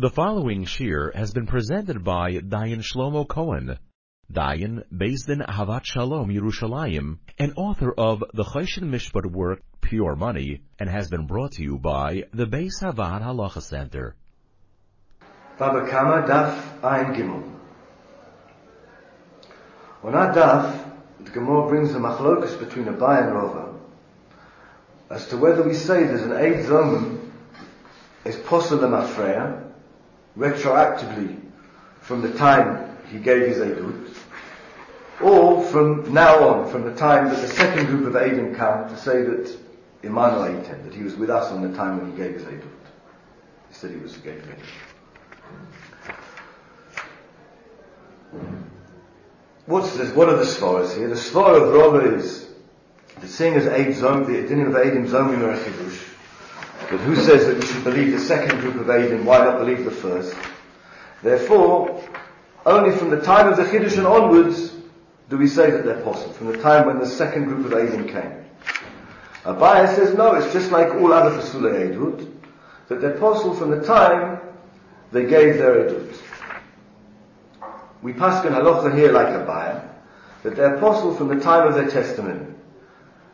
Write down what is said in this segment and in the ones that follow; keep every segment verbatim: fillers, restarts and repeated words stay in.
The following shir has been presented by Dayan Shlomo Cohen, Dayan based in Havat Shalom, Yerushalayim, and author of the Chayshin Mishpat work Pure Money, and has been brought to you by the Beis Havan Halacha Center. Baba Kama, Daf Ayin Gimel. On our Daf, the Gemara brings a machlokus between Abaye and Rabbah as to whether we say there's an Eid Zom is possible mafreya retroactively from the time he gave his Eidut, or from now on, from the time that the second group of Eidim come to say that Imanu Eitem, that he was with us on the time when he gave his Eidut. He said he was the gave Eidut. What's this? What are the Svaras here? The Svar of Rabbah is that seeing as Eid Zom, the Edinim of Eidim Zomim are a Chiddush, but who says that we should believe the second group of Eidim? Why not believe the first? Therefore, only from the time of the Chiddushin onwards do we say that they're possible, from the time when the second group of Eidim came. Abaye says no, it's just like all other Fasulei Eidut, that they're possible from the time they gave their Eidut. We pasken halacha here like Abaye, that they're possible from the time of their testimony.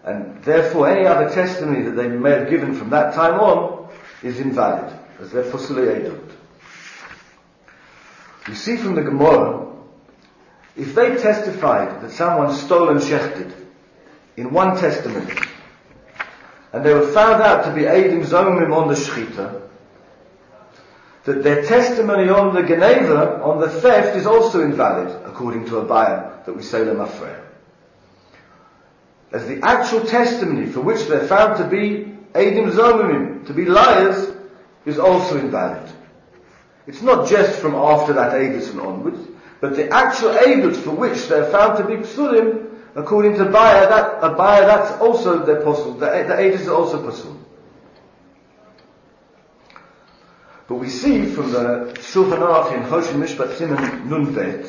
And therefore any other testimony that they may have given from that time on is invalid, as they're posulei eidut. You see from the Gemara, if they testified that someone stole and shechted in one testimony, and they were found out to be eidim zomim on the shechita, that their testimony on the geneva, on the theft, is also invalid, according to Abaye, that we say lemafreya, as the actual testimony for which they're found to be Eidim Zomimim, to be liars, is also invalid. It's not just from after that Eidus and onwards, but the actual Eidus for which they're found to be Psulim, according to Abaye, that, Abaye, that's also their possible, the, the Eidus is also possible. But we see from the Shulchan Aruch in Hoshen Mishpat Siman Nun Bet,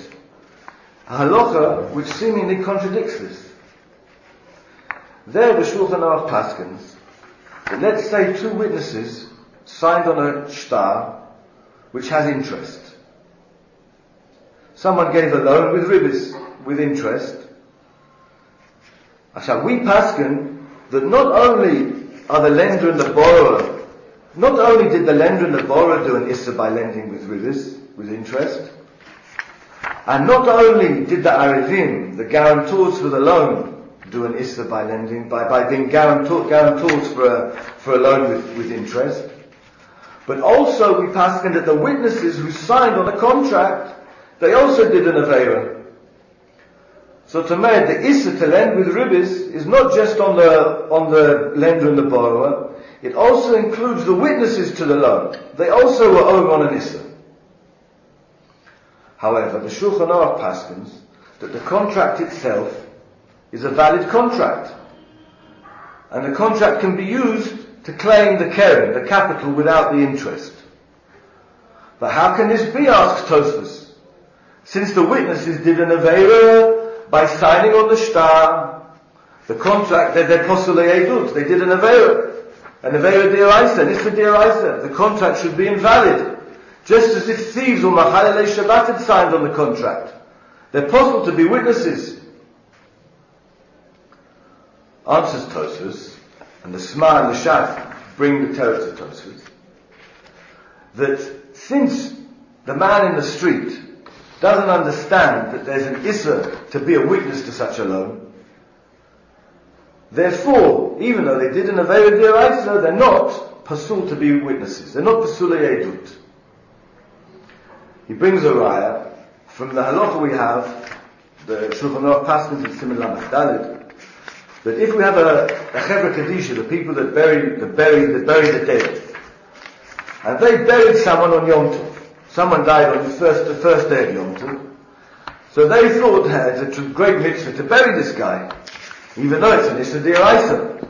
a halacha which seemingly contradicts this. There the Shulchan Aruch paskins, but let's say two witnesses signed on a shtar which has interest. Someone gave a loan with ribbis, with interest. Shall we paskin that not only are the lender and the borrower, not only did the lender and the borrower do an issa by lending with ribbis, with interest, and not only did the arivim, the guarantors for the loan, do an issa by lending, by, by being guarantor, guarantors for a, for a loan with, with interest. But also we pasken that the witnesses who signed on the contract, they also did an avera. So to me, the issa to lend with ribbis is not just on the, on the lender and the borrower, it also includes the witnesses to the loan. They also were owed on an issa. However, the Shulchan Aruch paskens that the contract itself is a valid contract, and the contract can be used to claim the keren, the capital, without the interest. But how can this be, asks Tosfos, since the witnesses did an aveira by signing on the shtar, the contract, they're posulei eidut, they did an aveira, an aveira d'oraisa, an issa d'oraisa, the contract should be invalid, just as if thieves or machalelei Shabbat had signed on the contract. They're possible to be witnesses. Answers Tosfos, and the Sma and the Shad bring the terror to Tosfos, that since the man in the street doesn't understand that there's an issa to be a witness to such a loan, therefore, even though they did an aveira d'oraisa, they're not pasul to be witnesses. They're not pasulei eidut. He brings a raya from the halacha we have, the Shulchan Aruch paskins in Siman Lamed Daled, that if we have a, a Hebra Kadisha, the people that bury the bury that bury the dead, and they buried someone on Yom Tov, someone died on the first the first day of Yom Tov, so they thought hey, it's a great mitzvah to bury this guy, even though it's an issa d'oraisa.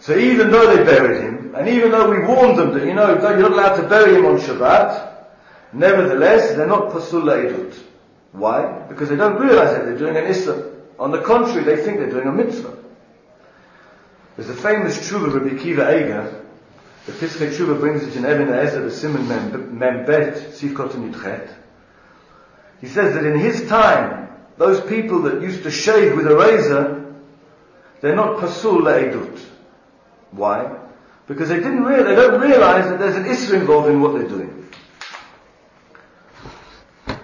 So even though they buried him, and even though we warned them that you know you're not allowed to bury him on Shabbat, nevertheless they're not pasulei eidut. Why? Because they don't realise that they're doing an issa. On the contrary, they think they're doing a mitzvah. There's a famous tshuva of Rabbi Akiva Eger, The Piskei Tshuva brings it in Even HaEzer, the Simon Membet, Sifkot and Yudchet. He says that in his time, those people that used to shave with a razor, they're not pasul le'edut. Why? Because they didn't real, they don't realize that there's an issur involved in what they're doing.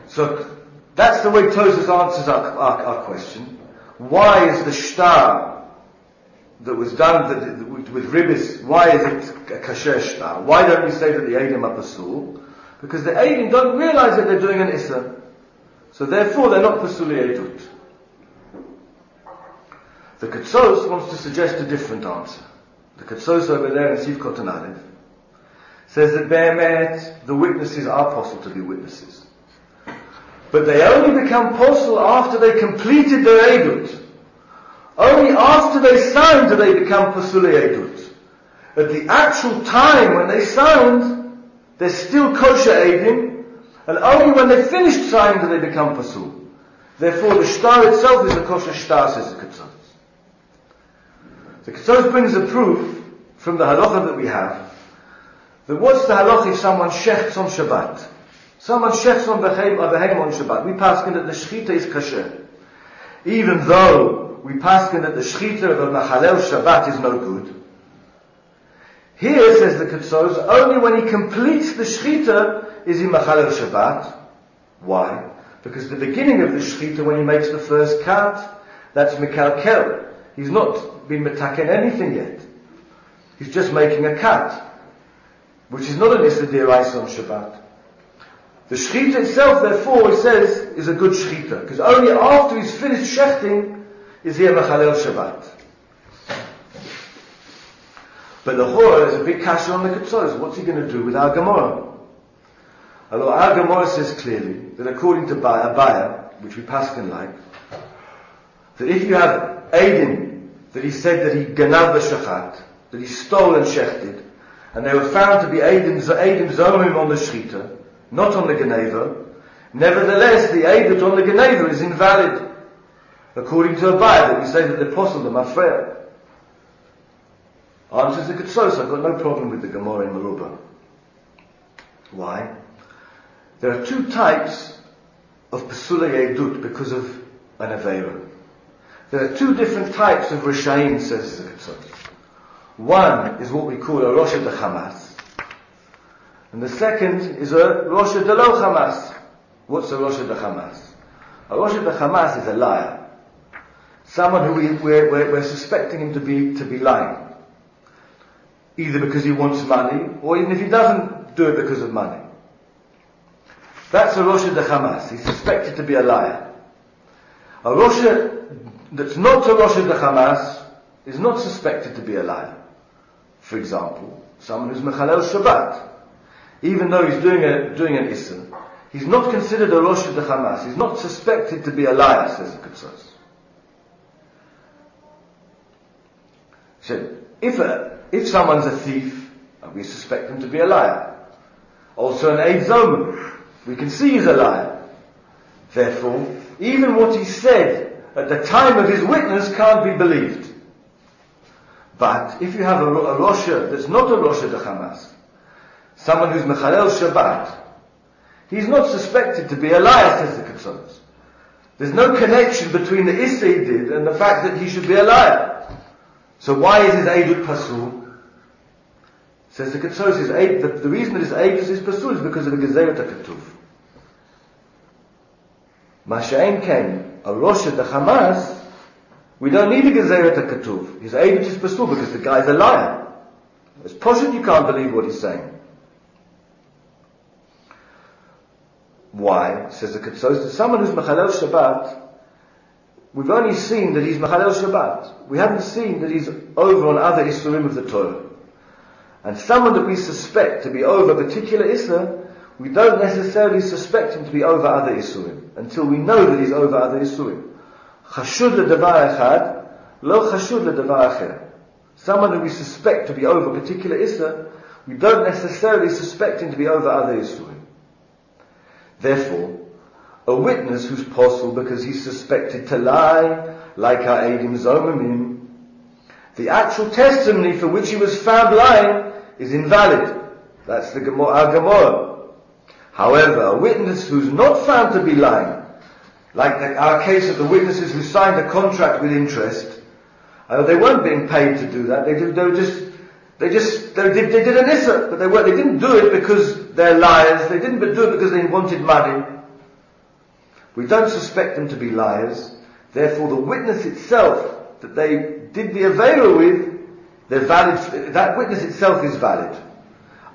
So that's the way Tosfos answers our, our, our question. Why is the shtar that was done that, with, with ribbis, why is it a kasher shtar? Why don't we say that the eidim are pasul? Because the eidim don't realize that they're doing an issur. So therefore, they're not pasuli edut. The Ketzos wants to suggest a different answer. The Ketzos over there in Sivkot and Aleph says that be'emet, the witnesses are possible to be witnesses. But they only become possible after they completed their edut. Only after they sound do they become pasuli edut. At the actual time when they sound, they're still kosher edim. And only when they finish trying do they become pasul. Therefore, the shtar itself is a kosher shtar, says the Ketzos. The Ketzos brings a proof from the halacha that we have that what's the halacha if someone shechts on Shabbat? Someone shechts on behem on Shabbat. We paskin that the shechita is kosher. Even though we paskin that the shechita of a machalel Shabbat is no good. Here, says the Ketzos, only when he completes the shechita is he machalel Shabbat. Why? Because the beginning of the shechita, when he makes the first cut, that's mikalkel. He's not been metaken anything yet. He's just making a cut, which is not an issur d'oraisa on Shabbat. The shechita itself, therefore, he says, is a good shechita, because only after he's finished shechting is he a machalel Shabbat. But the Lechora is a big kasha on the Ketzos. What's he going to do with our Gemara? Although our Gemara says clearly that according to Abaye, which we paskin like, that if you have Aiden, that he said that he ganav the shechat, that he stole and shechted, and they were found to be Aiden Zomim on the shechita, not on the Geneva, nevertheless the Aiden on the Geneva is invalid, according to Abaye, that we say that the apostle, the Mafreya, answers the Ketzos. I've got no problem with the Gemara in Merubah. Why? There are two types of Pesulei Edut because of an Aveira. There are two different types of Rishaim, says the Ketzot. One is what we call a Rosh HaDeChamas, and the second is a Rosh Deleu Hamas. What's a Rosh HaDeChamas? A Rosh HaDeChamas is a liar. Someone who we, we're, we're, we're suspecting him to be, to be lying. Either because he wants money, or even if he doesn't do it because of money. That's a Rosh HaDeChamas. He's suspected to be a liar. A Rosh that's not a Rosh HaDeChamas is not suspected to be a liar. For example, someone who's Mechalel Shabbat. Even though he's doing, a, doing an Issur, he's not considered a Rosh HaDeChamas. He's not suspected to be a liar, says the Ketzos. So, if, a, if someone's a thief, we suspect him to be a liar. Also an Eid Zomim. We can see he's a liar. Therefore, even what he said at the time of his witness can't be believed. But if you have a, a Rosha that's not a Rosh HaDeChamas, someone who's Mechalel Shabbat, he's not suspected to be a liar, says the Ketzos. There's no connection between the Issa he did and the fact that he should be a liar. So why is his Eidut Pasul? Says the Ketzos, his aid, the, the reason that his aidus is pasul is because of the Gezeirat HaKetuf. Masha'en came, a Rosh HaDeChamas, we don't need a Gezeirat HaKetuf. His aidus is pasul because the guy's a liar. It's poshut you can't believe what he's saying. Why? Says the Ketzos, that someone who's Mechalel Shabbat, we've only seen that he's Mechalel Shabbat. We haven't seen that he's over on other Isurim of the Torah. And someone that we suspect to be over a particular Issur, we don't necessarily suspect him to be over other Issurim, until we know that he's over other Issurim. Chashud ledavar echad, lo chashud ledavar acher. Someone that we suspect to be over a particular Issur, we don't necessarily suspect him to be over other Issurim. Therefore, a witness who's possible because he's suspected to lie, like our Eidim Zomimim, the actual testimony for which he was found lying is invalid. That's the Gemara, Gemara. However, a witness who's not found to be lying, like the, our case of the witnesses who signed a contract with interest, uh, they weren't being paid to do that. They did, they were just, they just, they did, they did an issa, but they were, they didn't do it because they're liars. They didn't do it because they wanted money. We don't suspect them to be liars. Therefore, the witness itself that they did the avera with, they're valid. That witness itself is valid.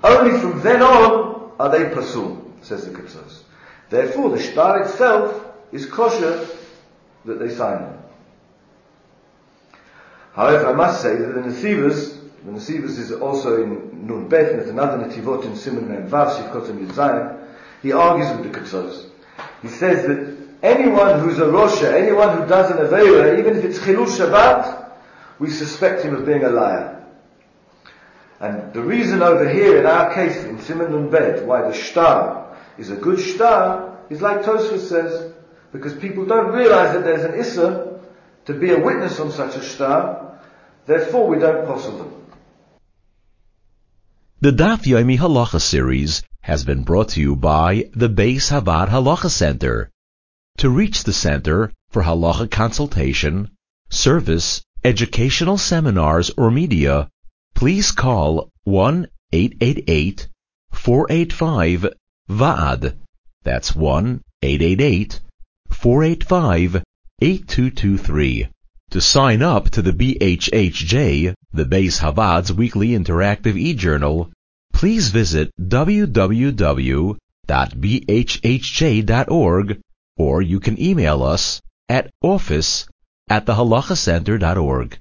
Only from then on are they pasum, says the Ketzos. Therefore, the shtar itself is kosher that they sign on. However, I must say that the Nesivos, the Nesivos is also in Nun Bet, and another Netivot in Simon Mem Vav, Shivkot and Yudzayin. He argues with the Ketzos. He says that anyone who's a Rosha, anyone who does an Aveira, even if it's Chilul Shabbat, we suspect him of being a liar. And the reason over here, in our case, in Simon Nun Bet, why the shtar is a good shtar, is like Tosfos says, because people don't realize that there's an issa to be a witness on such a shtar, therefore we don't posel them. The Daf Yomi Halacha series has been brought to you by the Beis Havan Halacha Center. To reach the center for halacha consultation, service, educational seminars, or media, please call one eight eight eight, four eight five, V A A D. That's one eight eight eight, four eight five, eight two two three. To sign up to the B H H J, the Beis Havad's weekly interactive e-journal, please visit w w w dot b h h j dot org, or you can email us at office at the halacha center dot org.